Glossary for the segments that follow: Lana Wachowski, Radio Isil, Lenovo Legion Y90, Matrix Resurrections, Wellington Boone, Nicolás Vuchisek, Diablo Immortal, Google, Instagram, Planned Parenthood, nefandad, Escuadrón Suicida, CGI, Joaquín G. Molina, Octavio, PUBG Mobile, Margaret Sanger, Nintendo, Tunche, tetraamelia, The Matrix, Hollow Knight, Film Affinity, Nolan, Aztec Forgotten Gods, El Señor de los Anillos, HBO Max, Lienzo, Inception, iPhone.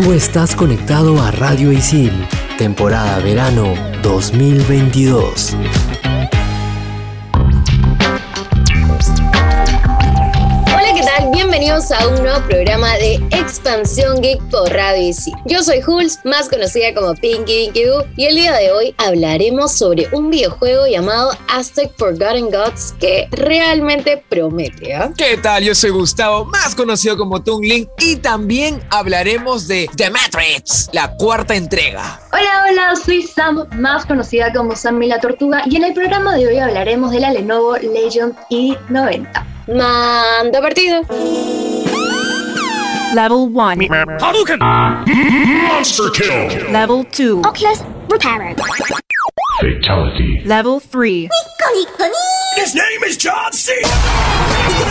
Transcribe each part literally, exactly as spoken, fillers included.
Tú estás conectado a Radio Isil, temporada verano dos mil veintidós. Bienvenidos a un nuevo programa de Expansión Geek por Radio Isil. Yo soy Jules, más conocida como Pinky Pinky Boo, y el día de hoy hablaremos sobre un videojuego llamado Aztec Forgotten Gods que realmente promete, ¿eh? ¿Qué tal? Yo soy Gustavo, más conocido como Tungling, y también hablaremos de The Matrix, la cuarta entrega. Hola, hola, soy Sam, más conocida como Sammy la Tortuga, y en el programa de hoy hablaremos de la Lenovo Legion Y noventa. Manda partido. Level one. Hadouken. Monster kill. Level two. Oculus repairer. Fatality. Level three. Nico, Nico, His name is John Cena.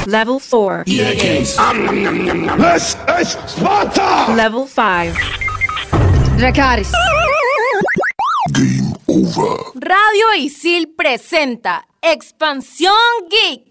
Level four. Yeah, yes. um, nom, nom, nom. This is Sparta. Level five. Dracarys. Game over. Radio Isil presenta Expansión Geek.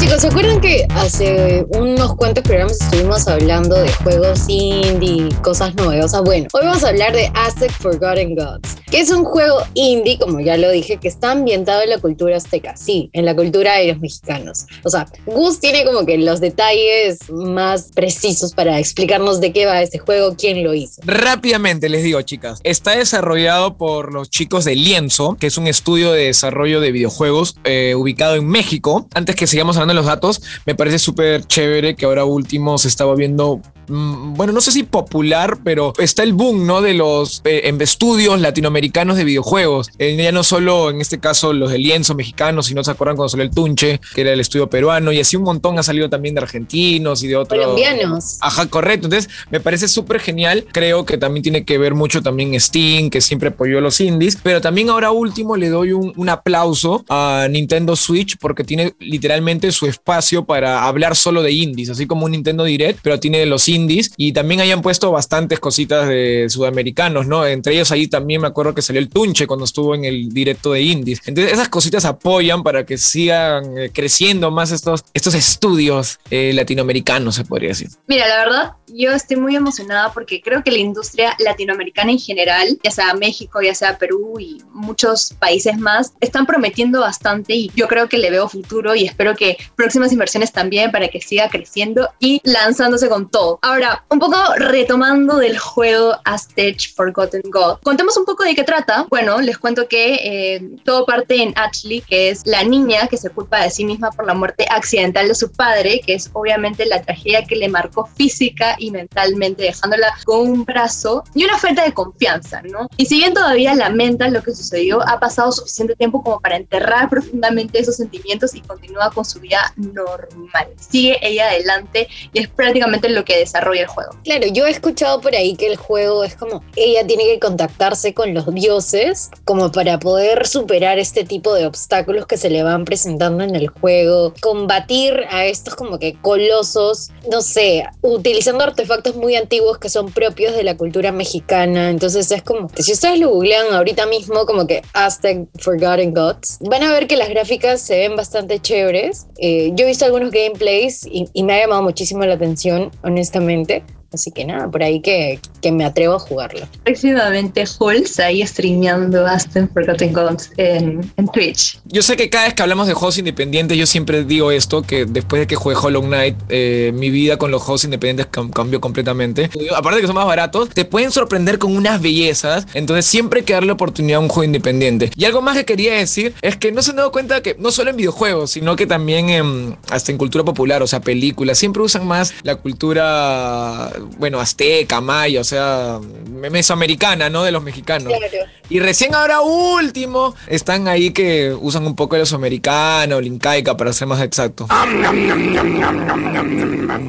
Chicos, ¿se acuerdan que hace unos cuantos programas estuvimos hablando de juegos indie, cosas novedosas? Bueno, hoy vamos a hablar de Aztec Forgotten Gods, que es un juego indie, como ya lo dije, que está ambientado en la cultura azteca, sí, en la cultura de los mexicanos. O sea, Gus tiene como que los detalles más precisos para explicarnos de qué va este juego, quién lo hizo. Rápidamente les digo, chicas, está desarrollado por los chicos de Lienzo, que es un estudio de desarrollo de videojuegos eh, ubicado en México. Antes que sigamos hablando de los datos, me parece súper chévere que ahora último se estaba viendo, mmm, bueno, no sé si popular, pero está el boom, ¿no?, de los eh, estudios latinoamericanos de videojuegos, eh, ya no solo en este caso los de Lienzo mexicanos, si no se acuerdan cuando salió el Tunche, que era el estudio peruano, y así un montón ha salido también de argentinos y de otros colombianos. Ajá, correcto. Entonces me parece súper genial. Creo que también tiene que ver mucho también Steam, que siempre apoyó los indies, pero también ahora último le doy un, un aplauso a Nintendo Switch, porque tiene literalmente su espacio para hablar solo de indies, así como un Nintendo Direct, pero tiene los indies, y también hayan puesto bastantes cositas de sudamericanos, ¿no? Entre ellos ahí también me acuerdo que salió el Tunche cuando estuvo en el directo de indies. Entonces esas cositas apoyan para que sigan creciendo más estos, estos estudios eh, latinoamericanos, se podría decir. Mira, la verdad, yo estoy muy emocionada porque creo que la industria latinoamericana en general, ya sea México, ya sea Perú y muchos países más, están prometiendo bastante, y yo creo que le veo futuro y espero que próximas inversiones también para que siga creciendo y lanzándose con todo. Ahora, un poco retomando del juego Aztec Forgotten God, contemos un poco de qué trata. Bueno, les cuento que eh, todo parte en Ashley, que es la niña que se culpa de sí misma por la muerte accidental de su padre, que es obviamente la tragedia que le marcó física y mentalmente, dejándola con un brazo y una falta de confianza, ¿no? Y si bien todavía lamenta lo que sucedió, ha pasado suficiente tiempo como para enterrar profundamente esos sentimientos y continúa con su vida normal. Sigue ella adelante y es prácticamente lo que desarrolla el juego. Claro, yo he escuchado por ahí que el juego es como ella tiene que contactarse con los dioses como para poder superar este tipo de obstáculos que se le van presentando en el juego, combatir a estos como que colosos, no sé, utilizando artefactos muy antiguos que son propios de la cultura mexicana. Entonces es como que si ustedes lo googlean ahorita mismo como que Aztec Forgotten Gods, van a ver que las gráficas se ven bastante chéveres. Eh, yo he visto algunos gameplays y, y me ha llamado muchísimo la atención, honestamente. Así que nada, por ahí que, que me atrevo a jugarlo. Próximamente Hulz ahí streameando Aztec Forgotten Gods en, en Twitch. Yo sé que cada vez que hablamos de juegos independientes, yo siempre digo esto, que después de que jugué Hollow Knight, eh, mi vida con los juegos independientes cambió completamente. Aparte de que son más baratos, te pueden sorprender con unas bellezas, entonces siempre hay que darle oportunidad a un juego independiente. Y algo más que quería decir es que no se han dado cuenta que no solo en videojuegos, sino que también en, hasta en cultura popular, o sea, películas, siempre usan más la cultura... bueno, azteca, maya, o sea, mesoamericana, ¿no? De los mexicanos. Claro. Y recién ahora último están ahí que usan un poco de los americanos, la incaica, para ser más exacto.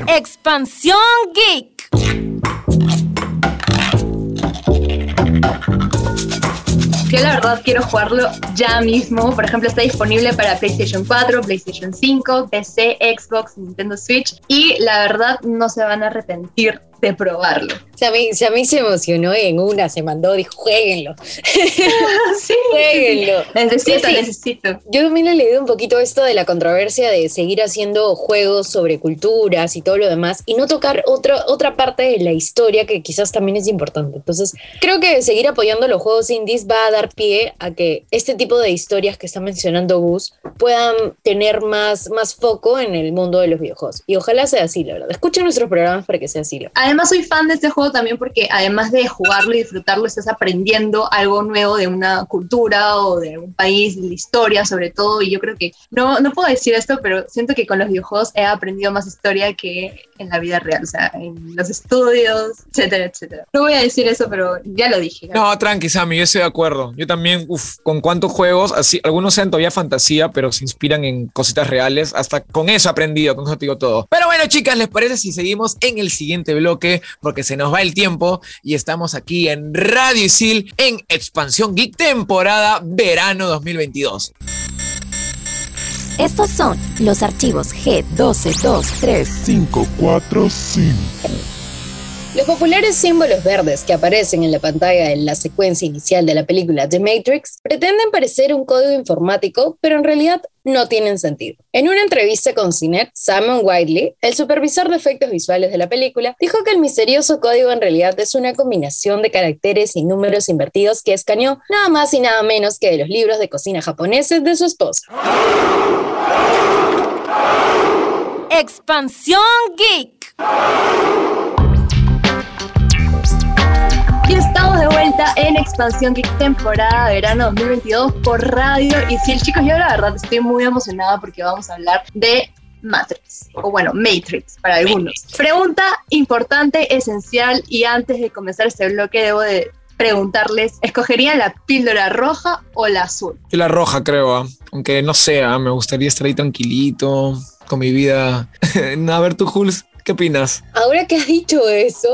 Expansión Geek. Yo la verdad quiero jugarlo ya mismo. Por ejemplo, está disponible para PlayStation cuatro, PlayStation cinco, P C, Xbox, Nintendo Switch, y la verdad no se van a arrepentir de probarlo. Si a mí, si a mí se emocionó en una, se mandó, dijo, jueguenlo. Sí, jueguenlo. Necesito, sí, necesito. Yo también he leído un poquito esto de la controversia de seguir haciendo juegos sobre culturas y todo lo demás y no tocar otro, otra parte de la historia que quizás también es importante. Entonces, creo que seguir apoyando los juegos indies va a dar pie a que este tipo de historias que está mencionando Gus puedan tener más, más foco en el mundo de los videojuegos. Y ojalá sea así, la verdad. Escuchen nuestros programas para que sea así. Además, soy fan de este juego también porque además de jugarlo y disfrutarlo, estás aprendiendo algo nuevo de una cultura o de un país, de la historia sobre todo. Y yo creo que, no, no puedo decir esto, pero siento que con los videojuegos he aprendido más historia que en la vida real, o sea, en los estudios, etcétera, etcétera. No voy a decir eso, pero ya lo dije. No, no tranqui, Sammy, yo estoy de acuerdo. Yo también, uff, con cuántos juegos, así, algunos sean todavía fantasía, pero se inspiran en cositas reales. Hasta con eso he aprendido, con eso te digo todo. Pero bueno, chicas, ¿les parece si seguimos en el siguiente bloque? Porque se nos va el tiempo y estamos aquí en Radio Isil en Expansión Geek, temporada verano dos mil veintidós. Estos son los archivos G uno dos dos tres cinco cuatro cinco. Los populares símbolos verdes que aparecen en la pantalla en la secuencia inicial de la película The Matrix pretenden parecer un código informático, pero en realidad no tienen sentido. En una entrevista con Cine, Simon Whiteley, el supervisor de efectos visuales de la película, dijo que el misterioso código en realidad es una combinación de caracteres y números invertidos que escaneó nada más y nada menos que de los libros de cocina japoneses de su esposa. Expansión Geek. Y estamos de vuelta en Expansión Geek, temporada verano dos mil veintidós por Radio Isil. Chicos, yo la verdad estoy muy emocionada porque vamos a hablar de Matrix, o bueno, Matrix para algunos. Matrix. Pregunta importante, esencial, y antes de comenzar este bloque debo de preguntarles, ¿escogerían la píldora roja o la azul? Yo la roja, creo, ¿eh? Aunque no sea, me gustaría estar ahí tranquilito, con mi vida. A ver tú, Jules. ¿Qué opinas? Ahora que has dicho eso,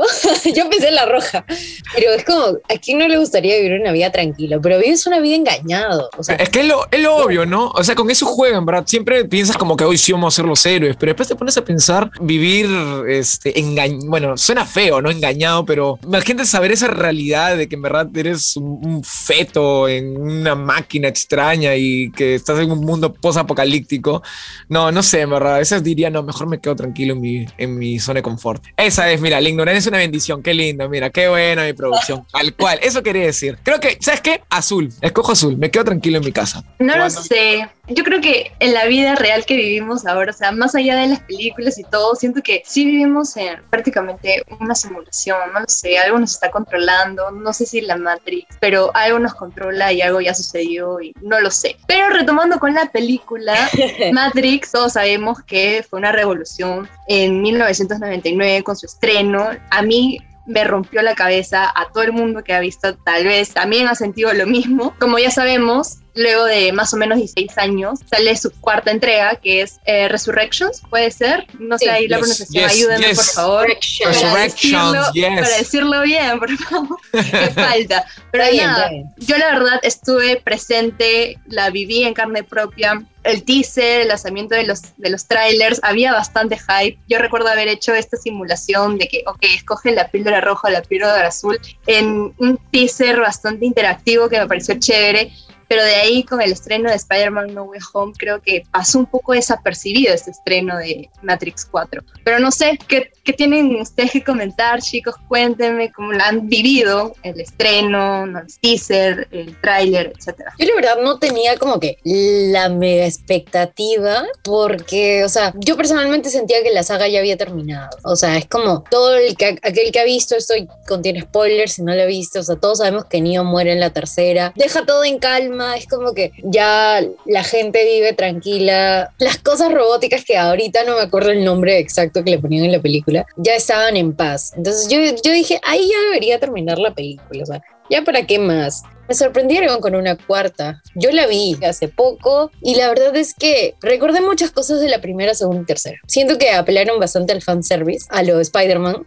yo pensé en la roja, pero es como, ¿a quién no le gustaría vivir una vida tranquila? Pero vives una vida engañado. O sea, es que es lo, es lo obvio, ¿no? O sea, con eso juegan, ¿verdad? Siempre piensas como que hoy sí vamos a ser los héroes, pero después te pones a pensar vivir, este, engañado, bueno, suena feo, ¿no? Engañado, pero imagínate saber esa realidad de que en verdad eres un, un feto en una máquina extraña y que estás en un mundo posapocalíptico. No, no sé, en verdad, a veces diría, no, mejor me quedo tranquilo en mi... En mi zona de confort. Esa es, mira, la ignorancia es una bendición. Qué lindo, mira, qué buena mi producción. Tal cual, eso quería decir. Creo que, ¿sabes qué? Azul, escojo azul, me quedo tranquilo en mi casa. No lo sé. Yo creo que en la vida real que vivimos ahora, o sea, más allá de las películas y todo, siento que sí vivimos en prácticamente una simulación, no lo sé, algo nos está controlando, no sé si la Matrix, pero algo nos controla y algo ya sucedió y no lo sé. Pero retomando con la película Matrix, todos sabemos que fue una revolución en mil novecientos noventa y nueve con su estreno. A mí me rompió la cabeza, a todo el mundo que ha visto tal vez también ha sentido lo mismo. Como ya sabemos, luego de más o menos dieciséis años sale su cuarta entrega, que es eh, Resurrections, ¿puede ser? No sé, sí, ahí yes, la pronunciación, yes, ayúdenme yes. por favor. Resurrections, para decirlo, yes. para decirlo bien, por favor. Qué falta. Pero bien, nada, bien. Yo la verdad estuve presente, la viví en carne propia. El teaser, el lanzamiento de los, de los trailers, había bastante hype. Yo recuerdo haber hecho esta simulación de que, ok, escoge la píldora roja o la píldora azul en un teaser bastante interactivo que me pareció chévere. Pero de ahí, con el estreno de Spider-Man No Way Home, creo que pasó un poco desapercibido este estreno de Matrix cuatro. Pero no sé, ¿qué, qué tienen ustedes que comentar, chicos? Cuéntenme cómo lo han vivido, el estreno, el teaser, el tráiler, etcétera. Yo la verdad no tenía como que la mega expectativa porque, o sea, yo personalmente sentía que la saga ya había terminado. O sea, es como todo el que, aquel que ha visto, esto contiene spoilers, si no lo ha visto, o sea, todos sabemos que Neo muere en la tercera, deja todo en calma. Es como que ya la gente vive tranquila. Las cosas robóticas que ahorita no me acuerdo el nombre exacto que le ponían en la película, ya estaban en paz. Entonces yo, yo dije, ahí ya debería terminar la película. O sea, ¿ya para qué más? Me sorprendieron con una cuarta. Yo la vi hace poco y la verdad es que recordé muchas cosas de la primera, segunda y tercera. Siento que apelaron bastante al fanservice, a lo Spider-Man.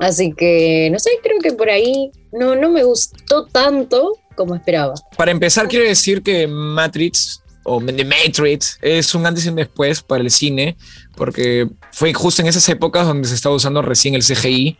Así que, no sé, creo que por ahí no, no me gustó tanto como esperaba. Para empezar, quiero decir que Matrix, o The Matrix, es un antes y un después para el cine, porque fue justo en esas épocas donde se estaba usando recién el C G I,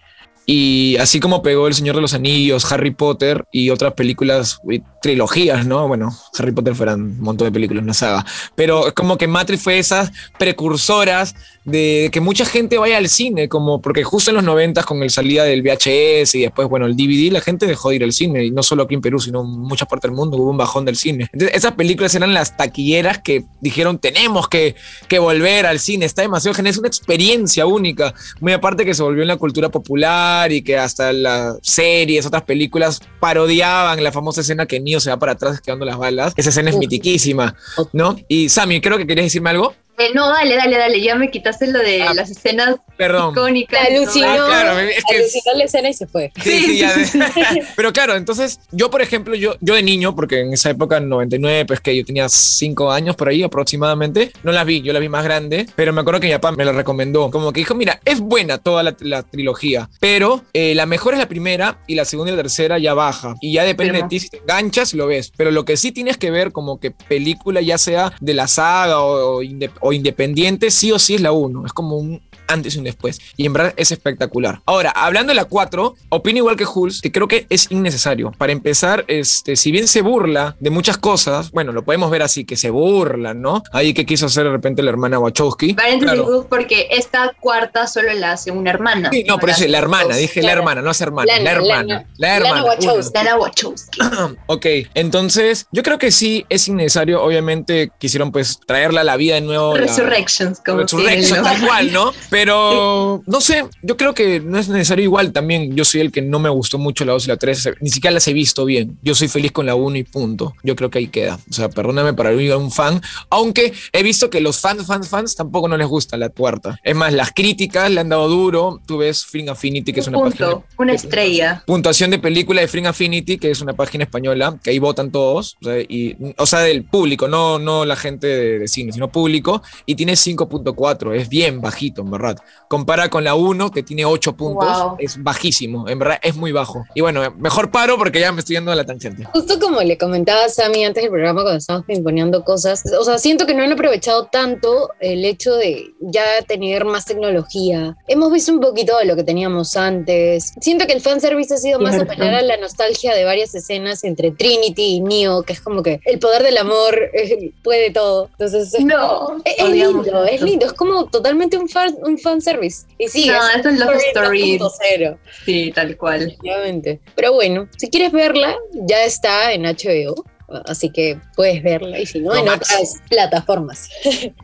Y así como pegó El Señor de los Anillos, Harry Potter y otras películas, y trilogías, ¿no? Bueno, Harry Potter fueran un montón de películas, una saga. Pero es como que Matrix fue esas precursoras de que mucha gente vaya al cine, como porque justo en los noventas, con el salida del V H S y después, bueno, el D V D, la gente dejó de ir al cine. Y no solo aquí en Perú, sino en muchas partes del mundo hubo un bajón del cine. Entonces, esas películas eran las taquilleras que dijeron, tenemos que, que volver al cine, está demasiado genial, es una experiencia única. Muy aparte que se volvió en la cultura popular, y que hasta las series, otras películas parodiaban la famosa escena que Neo se va para atrás esquivando las balas. Esa escena es Uf. mitiquísima, ¿no? Y Sammy, creo que querías decirme algo. Eh, no, dale, dale, dale, ya me quitaste lo de ah, las escenas perdón. icónicas. Alucinó, ¿no? ah, claro, es que alucinó la escena y se fue. Sí, sí, ya. Pero claro, entonces yo, por ejemplo, yo, yo de niño, porque en esa época, en noventa y nueve, pues que yo tenía cinco años por ahí aproximadamente, no las vi, yo las vi más grande, pero me acuerdo que mi papá me la recomendó, como que dijo, mira, es buena toda la, la trilogía, pero eh, la mejor es la primera y la segunda y la tercera ya baja, y ya depende pero, de ti si te enganchas, lo ves, pero lo que sí tienes que ver como que película ya sea de la saga o, o independiente, o independiente, sí o sí es la uno. Es como un antes y un después. Y en verdad es espectacular. Ahora, hablando de la cuatro, opino igual que Hulz, que creo que es innecesario. Para empezar, este, si bien se burla de muchas cosas, bueno, lo podemos ver así, que se burla, ¿no? Ahí que quiso hacer de repente la hermana Wachowski. Claro. Porque esta cuarta solo la hace una hermana. Sí, no, no pero es la hermana, dos. dije claro. la hermana, no es hermana, Lana, la hermana. Lana, la hermana. Lana Wachowski. Lana Wachowski. Ok, entonces, yo creo que sí es innecesario. Obviamente quisieron pues traerla a la vida de nuevo. Resurrections, la, como Resurrections, tal cual, ¿no? Pero, no sé, yo creo que no es necesario igual. También yo soy el que no me gustó mucho la dos y la tres. Ni siquiera las he visto bien. Yo soy feliz con la uno y punto. Yo creo que ahí queda. O sea, perdóname para un fan. Aunque he visto que los fans, fans, fans tampoco no les gusta la cuarta. Es más, las críticas le han dado duro. Tú ves Film Affinity, que un es una punto, página. Una estrella. Puntuación de película de Film Affinity, que es una página española, que ahí votan todos. O sea, y, o sea del público, no, no la gente de, de cine, sino público. Y tiene cinco punto cuatro. Es bien bajito, en verdad. Compara con la uno, que tiene ocho puntos. Wow. Es bajísimo, en verdad es muy bajo. Y bueno, mejor paro porque ya me estoy yendo a la tangente. Justo como le comentaba a Sammy antes del programa, cuando estábamos pimponeando cosas, o sea, siento que no han aprovechado tanto el hecho de ya tener más tecnología. Hemos visto un poquito de lo que teníamos antes. Siento que el fanservice ha sido más apelar a la nostalgia de varias escenas entre Trinity y Neo, que es como que el poder del amor eh, puede todo. Entonces no, es, es lindo, es lindo, es como totalmente un fan un fanservice. Y sí, no, es un love story dos punto cero. Sí, tal cual. Pero bueno, si quieres verla, ya está en H B O. Así que puedes verla y si no, no en Max. Otras plataformas.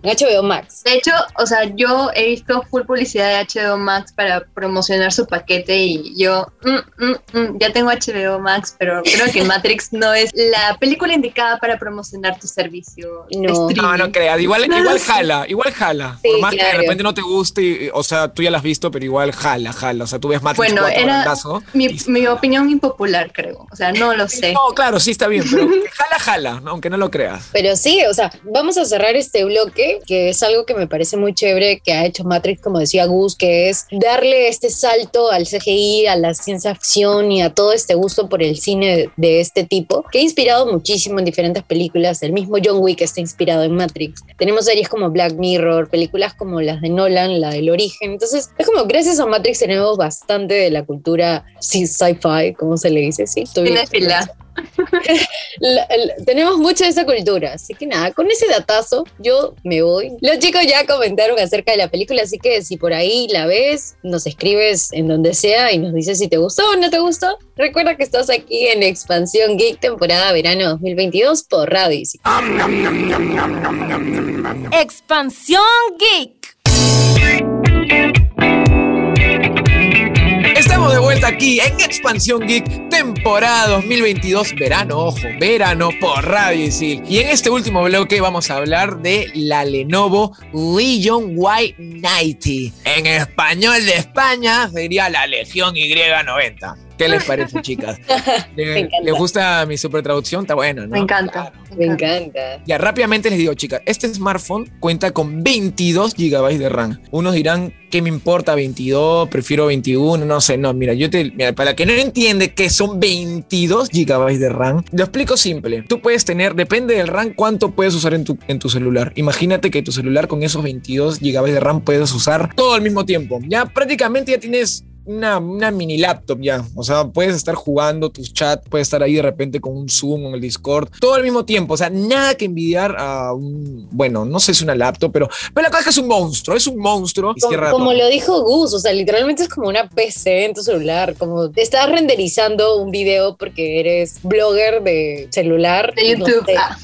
H B O Max. De hecho, o sea, yo he visto full publicidad de H B O Max para promocionar su paquete y yo mm, mm, mm, ya tengo H B O Max, pero creo que Matrix no es la película indicada para promocionar tu servicio. No, no, no creas. Igual, igual jala, igual jala. Sí, por más claro. que de repente no te guste, y, o sea, tú ya la has visto, pero igual jala, jala. O sea, tú ves Matrix. Bueno, cuatro, era caso, mi, mi opinión impopular, creo. O sea, no lo sé. No, claro, sí está bien, pero... Jala, jala, aunque no lo creas. Pero sí, o sea, vamos a cerrar este bloque, que es algo que me parece muy chévere que ha hecho Matrix, como decía Gus, que es darle este salto al C G I, a la ciencia ficción y a todo este gusto por el cine de este tipo, que ha inspirado muchísimo en diferentes películas. El mismo John Wick está inspirado en Matrix. Tenemos series como Black Mirror, películas como las de Nolan, la del Origen. Entonces, es como gracias a Matrix tenemos bastante de la cultura sí, sci-fi, ¿cómo se le dice? Sí, cinéfila. La, la, tenemos mucha de esa cultura, así que nada, con ese datazo yo me voy. Los chicos ya comentaron acerca de la película, así que si por ahí la ves, nos escribes en donde sea y nos dices si te gustó o no te gustó. Recuerda que estás aquí en Expansión Geek, temporada verano dos mil veintidós por Radio Isil. Expansión Geek. Estamos de vuelta aquí en Expansión Geek, temporada dos mil veintidós, verano, ojo, verano por Radio Isil. Y en este último bloque vamos a hablar de la Lenovo Legion Y noventa. En español de España sería la Legión Y noventa. ¿Qué les parece, chicas? ¿Le, ¿Les gusta mi super traducción? Está bueno, ¿no? Me encanta. Claro. Me encanta. Ya, rápidamente les digo, chicas, este smartphone cuenta con veintidós gigabytes de RAM. Unos dirán, ¿qué me importa? veintidós, prefiero veintiuno, no sé. No, mira, yo te... Mira, para que no entiende qué son veintidós gigabytes de RAM, lo explico simple. Tú puedes tener, depende del RAM, cuánto puedes usar en tu, en tu celular. Imagínate que tu celular con esos veintidós gigabytes de RAM puedes usar todo al mismo tiempo. Ya prácticamente ya tienes... una, una mini laptop ya. O sea, puedes estar jugando tus chats, puedes estar ahí de repente con un Zoom, con el Discord, todo al mismo tiempo. O sea, nada que envidiar a un, bueno, no sé si una laptop, pero, pero la cosa es que es un monstruo, es un monstruo. Como, como lo dijo Gus, o sea, literalmente es como una P C en tu celular, como te estás renderizando un video porque eres blogger de celular. De YouTube. No sé, ah.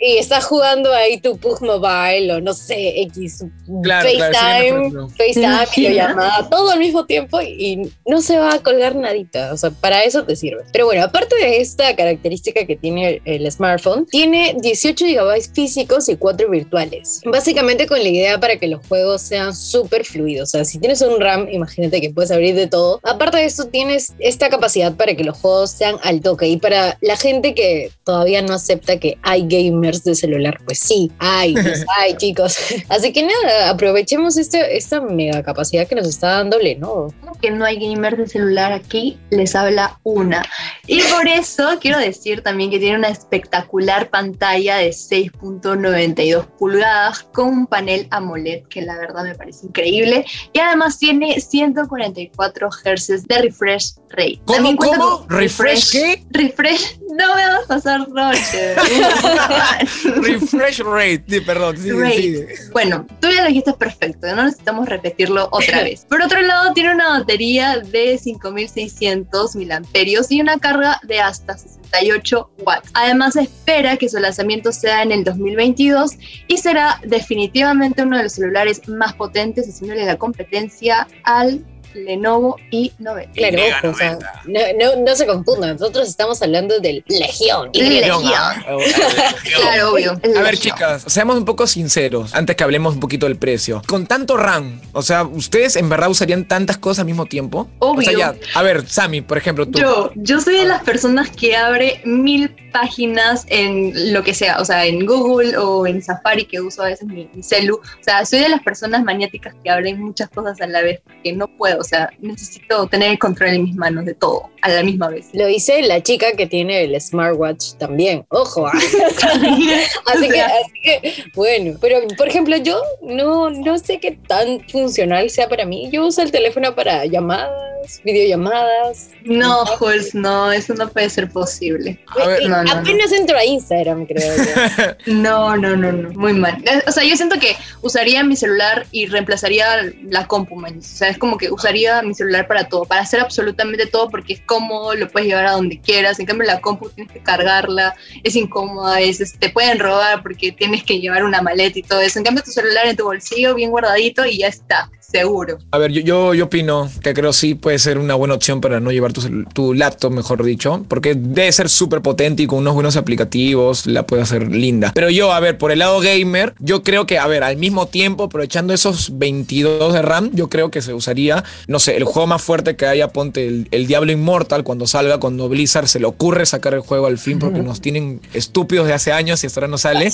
Y estás jugando ahí tu P U B G Mobile o no sé, X, claro, FaceTime, claro, FaceTime, videollamada, todo al mismo tiempo y no se va a colgar nadita, o sea, para eso te sirve. Pero bueno, aparte de esta característica que tiene el, el smartphone, tiene dieciocho gigabytes físicos y cuatro virtuales. Básicamente con la idea para que los juegos sean súper fluidos, o sea, si tienes un RAM, imagínate que puedes abrir de todo. Aparte de esto, tienes esta capacidad para que los juegos sean al toque, y para la gente que todavía no acepta que hay gamers de celular, pues sí, hay, pues hay, chicos. Así que nada, aprovechemos este, esta mega capacidad que nos está dando Lenovo. Que no hay gamers de celular aquí, les habla una. Y por eso quiero decir también que tiene una espectacular pantalla de seis punto noventa y dos pulgadas con un panel AMOLED que la verdad me parece increíble, y además tiene ciento cuarenta y cuatro hercios de refresh rate. ¿Cómo? ¿Cómo? ¿Refresh qué? Refresh, no me vas a pasar noche. Refresh rate, sí, perdón. Sí, rate. Sí, sí. Bueno, tú ya lo dijiste perfecto, no necesitamos repetirlo otra vez. Por otro lado, tiene una batería de cinco mil seiscientos miliamperios hora y una carga de hasta sesenta y ocho watts. Además, se espera que su lanzamiento sea en el dos mil veintidós y será definitivamente uno de los celulares más potentes, haciéndole la competencia al Lenovo Y noventa. Claro, ojo, o sea, no, no, no se confundan, nosotros estamos hablando del Legión. Y Legión. Claro, obvio. A ver, chicas, seamos un poco sinceros antes que hablemos un poquito del precio. Con tanto RAM, o sea, ¿ustedes en verdad usarían tantas cosas al mismo tiempo? Obvio. O sea, ya, a ver, Sammy, por ejemplo, tú. Yo, yo soy de las personas que abre mil páginas en lo que sea, o sea, en Google o en Safari, que uso a veces mi, mi celu. O sea, soy de las personas maniáticas que abren muchas cosas a la vez porque no puedo. O sea, necesito tener el control en mis manos de todo, a la misma vez. Lo dice la chica que tiene el smartwatch también. ¡Ojo! Así, que, así que, bueno. Pero, por ejemplo, yo no, no sé qué tan funcional sea para mí. Yo uso el teléfono para llamadas, videollamadas. No, Jules, no, eso no puede ser posible. A ver, no, no, apenas no. Entro a Instagram, creo yo. No, no, no, no, muy mal. O sea, yo siento que usaría mi celular y reemplazaría la compu, man. O sea, es como que usaría mi celular para todo, para hacer absolutamente todo, porque es cómodo, lo puedes llevar a donde quieras. En cambio, la compu tienes que cargarla, es incómoda, es, es, te pueden robar porque tienes que llevar una maleta y todo eso. En cambio, tu celular en tu bolsillo, bien guardadito y ya está, seguro. A ver, yo, yo, yo opino que creo sí, pues, ser una buena opción para no llevar tu, tu laptop, mejor dicho, porque debe ser súper potente y con unos buenos aplicativos la puede hacer linda. Pero yo, a ver, por el lado gamer, yo creo que, a ver, al mismo tiempo, aprovechando esos veintidós de RAM, yo creo que se usaría, no sé, el juego más fuerte que haya, ponte el, el Diablo Immortal cuando salga, cuando Blizzard se le ocurre sacar el juego al fin, porque nos tienen estúpidos de hace años y hasta ahora no sale.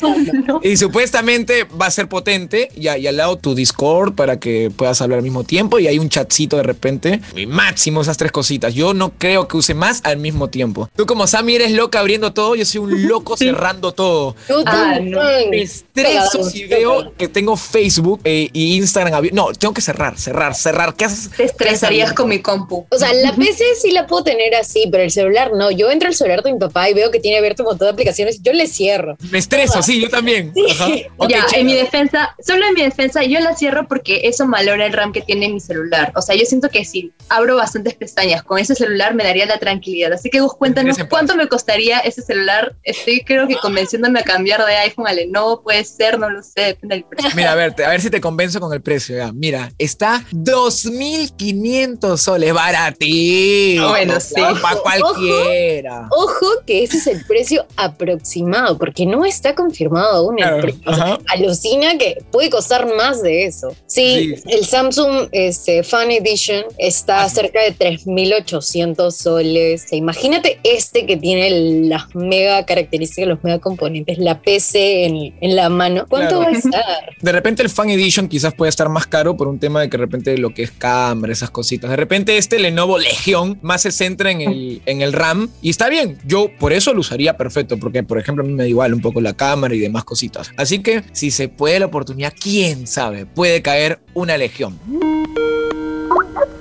No. Y supuestamente va a ser potente, y, y al lado tu Discord para que puedas hablar al mismo tiempo y hay un chatcito de repente. Máximo esas tres cositas. Yo no creo que use más al mismo tiempo. Tú como Sammy eres loca abriendo todo, yo soy un loco cerrando todo. Ah, no. Me estreso si veo que tengo Facebook e, y Instagram abierto. No, tengo que cerrar, cerrar, cerrar. ¿Qué haces? Te estresarías con mi compu. O sea, la P C sí la puedo tener así, pero el celular no. Yo entro al celular de mi papá y veo que tiene abierto un montón de aplicaciones. Yo le cierro. Me estreso, sí, yo también. Sí. Ajá. Okay, ya, chica. En mi defensa, solo en mi defensa, yo la cierro porque eso malora el RAM que tiene mi celular. O sea, yo siento que sí. Abro bastantes pestañas. Con ese celular me daría la tranquilidad. Así que vos cuéntanos cuánto me costaría ese celular. Estoy creo que convenciéndome a cambiar de iPhone a Lenovo. Puede ser, no lo sé, depende del precio. Mira, a ver, a ver si te convenzo con el precio. Ya. Mira, está dos mil quinientos soles. Baratito. No, bueno, sí. Para cualquiera. Ojo, ojo que ese es el precio aproximado, porque no está confirmado aún el precio. O sea, alucina que puede costar más de eso. Sí, sí. El Samsung este, Fan Edition está cerca de tres mil ochocientos soles. Imagínate este que tiene las mega características, los mega componentes, la P C en, en la mano. ¿Cuánto claro. va a estar? De repente el Fan Edition quizás pueda estar más caro por un tema de que de repente lo que es cámara, esas cositas. De repente este Lenovo Legion más se centra en el, en el RAM y está bien. Yo por eso lo usaría perfecto porque, por ejemplo, a mí me da igual un poco la cámara y demás cositas. Así que si se puede la oportunidad, quién sabe, puede caer una Legion.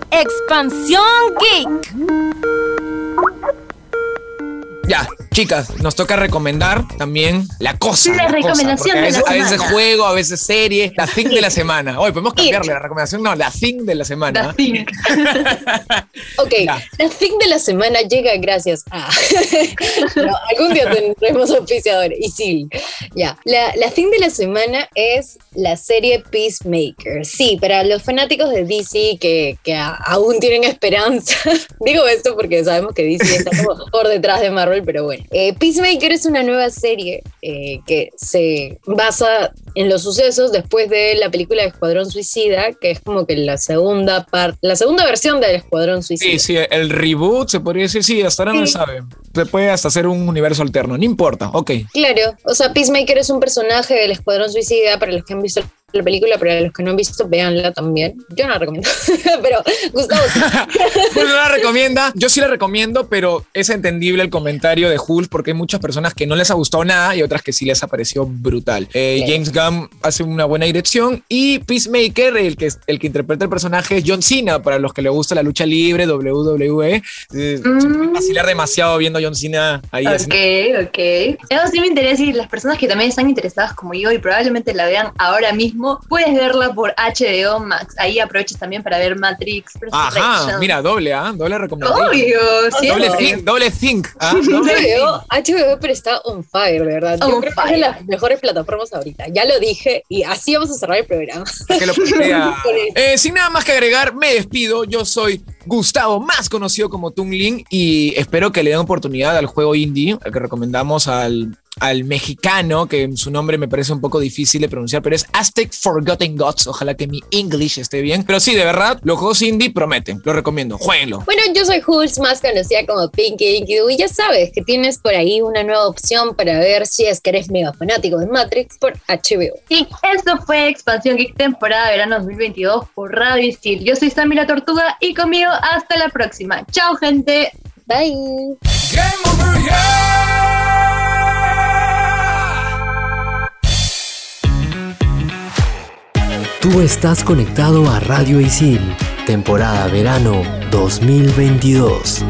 Expansión Geek. Ya, chicas, nos toca recomendar también la cosa. La, la recomendación cosa, de veces, la semana. A veces juego, a veces serie, la thing de la semana. Hoy podemos cambiarle la recomendación, no, la thing de la semana. La thing. Ok, ya. La thing de la semana llega gracias a... no, algún día tendremos auspiciadores, y sí. Ya, la, la thing de la semana es la serie Peacemaker. Sí, para los fanáticos de D C que, que a, aún tienen esperanza. Digo esto porque sabemos que D C está como por detrás de Marvel, pero bueno. Eh, Peacemaker es una nueva serie eh, que se basa en los sucesos después de la película de Escuadrón Suicida, que es como que la segunda parte, la segunda versión del Escuadrón Suicida. Sí, sí, el reboot se podría decir, sí, hasta ahora sí. No saben. Se puede hasta hacer un universo alterno, no importa, ok. Claro, o sea, Peacemaker es un personaje del Escuadrón Suicida, para los que han visto la película, para los que no han visto, véanla también. Yo no la recomiendo, pero Gustavo... Pues no la recomienda, yo sí la recomiendo, pero es entendible el comentario de Hulk, porque hay muchas personas que no les ha gustado nada y otras que sí les ha parecido brutal. Eh, okay. James Gunn hace una buena dirección y Peacemaker, el que, el que interpreta el personaje es John Cena, para los que le gusta la lucha libre, doble u doble u e. Eh, mm. Se puede vacilar demasiado viendo John Cena ahí. Ok, haciendo... ok. Eso sí me interesa, y las personas que también están interesadas como yo y probablemente la vean ahora mismo, puedes verla por H B O Max. Ahí aprovechas también para ver Matrix Resurrections. Ajá, mira, doble, ¿ah? ¿eh? Doble recomendación. Obvio, sí. Doble think, doble think. ¿Ah? Doble H B O, H B O, pero está on fire, de verdad. On Yo creo fire. Que es de las mejores plataformas ahorita. Ya lo dije y así vamos a cerrar el programa. Que lo eh, sin nada más que agregar, me despido. Yo soy Gustavo, más conocido como Tunglin, y espero que le den oportunidad al juego indie, al que recomendamos al... al mexicano, que su nombre me parece un poco difícil de pronunciar, pero es Aztec Forgotten Gods. Ojalá que mi English esté bien. Pero sí, de verdad, los juegos indie prometen. Lo recomiendo, jueguenlo. Bueno, yo soy Hulz, más conocida como Pinky Dinky Doo, y ya sabes que tienes por ahí una nueva opción para ver si es que eres mega fanático de Matrix por H B O. Y eso fue Expansión Geek temporada verano dos mil veintidós por Radio Isil. Yo soy Sammy la Tortuga y conmigo hasta la próxima. Chao, gente. Bye. Game over, yeah. Tú estás conectado a Radio Isil, temporada verano dos mil veintidós.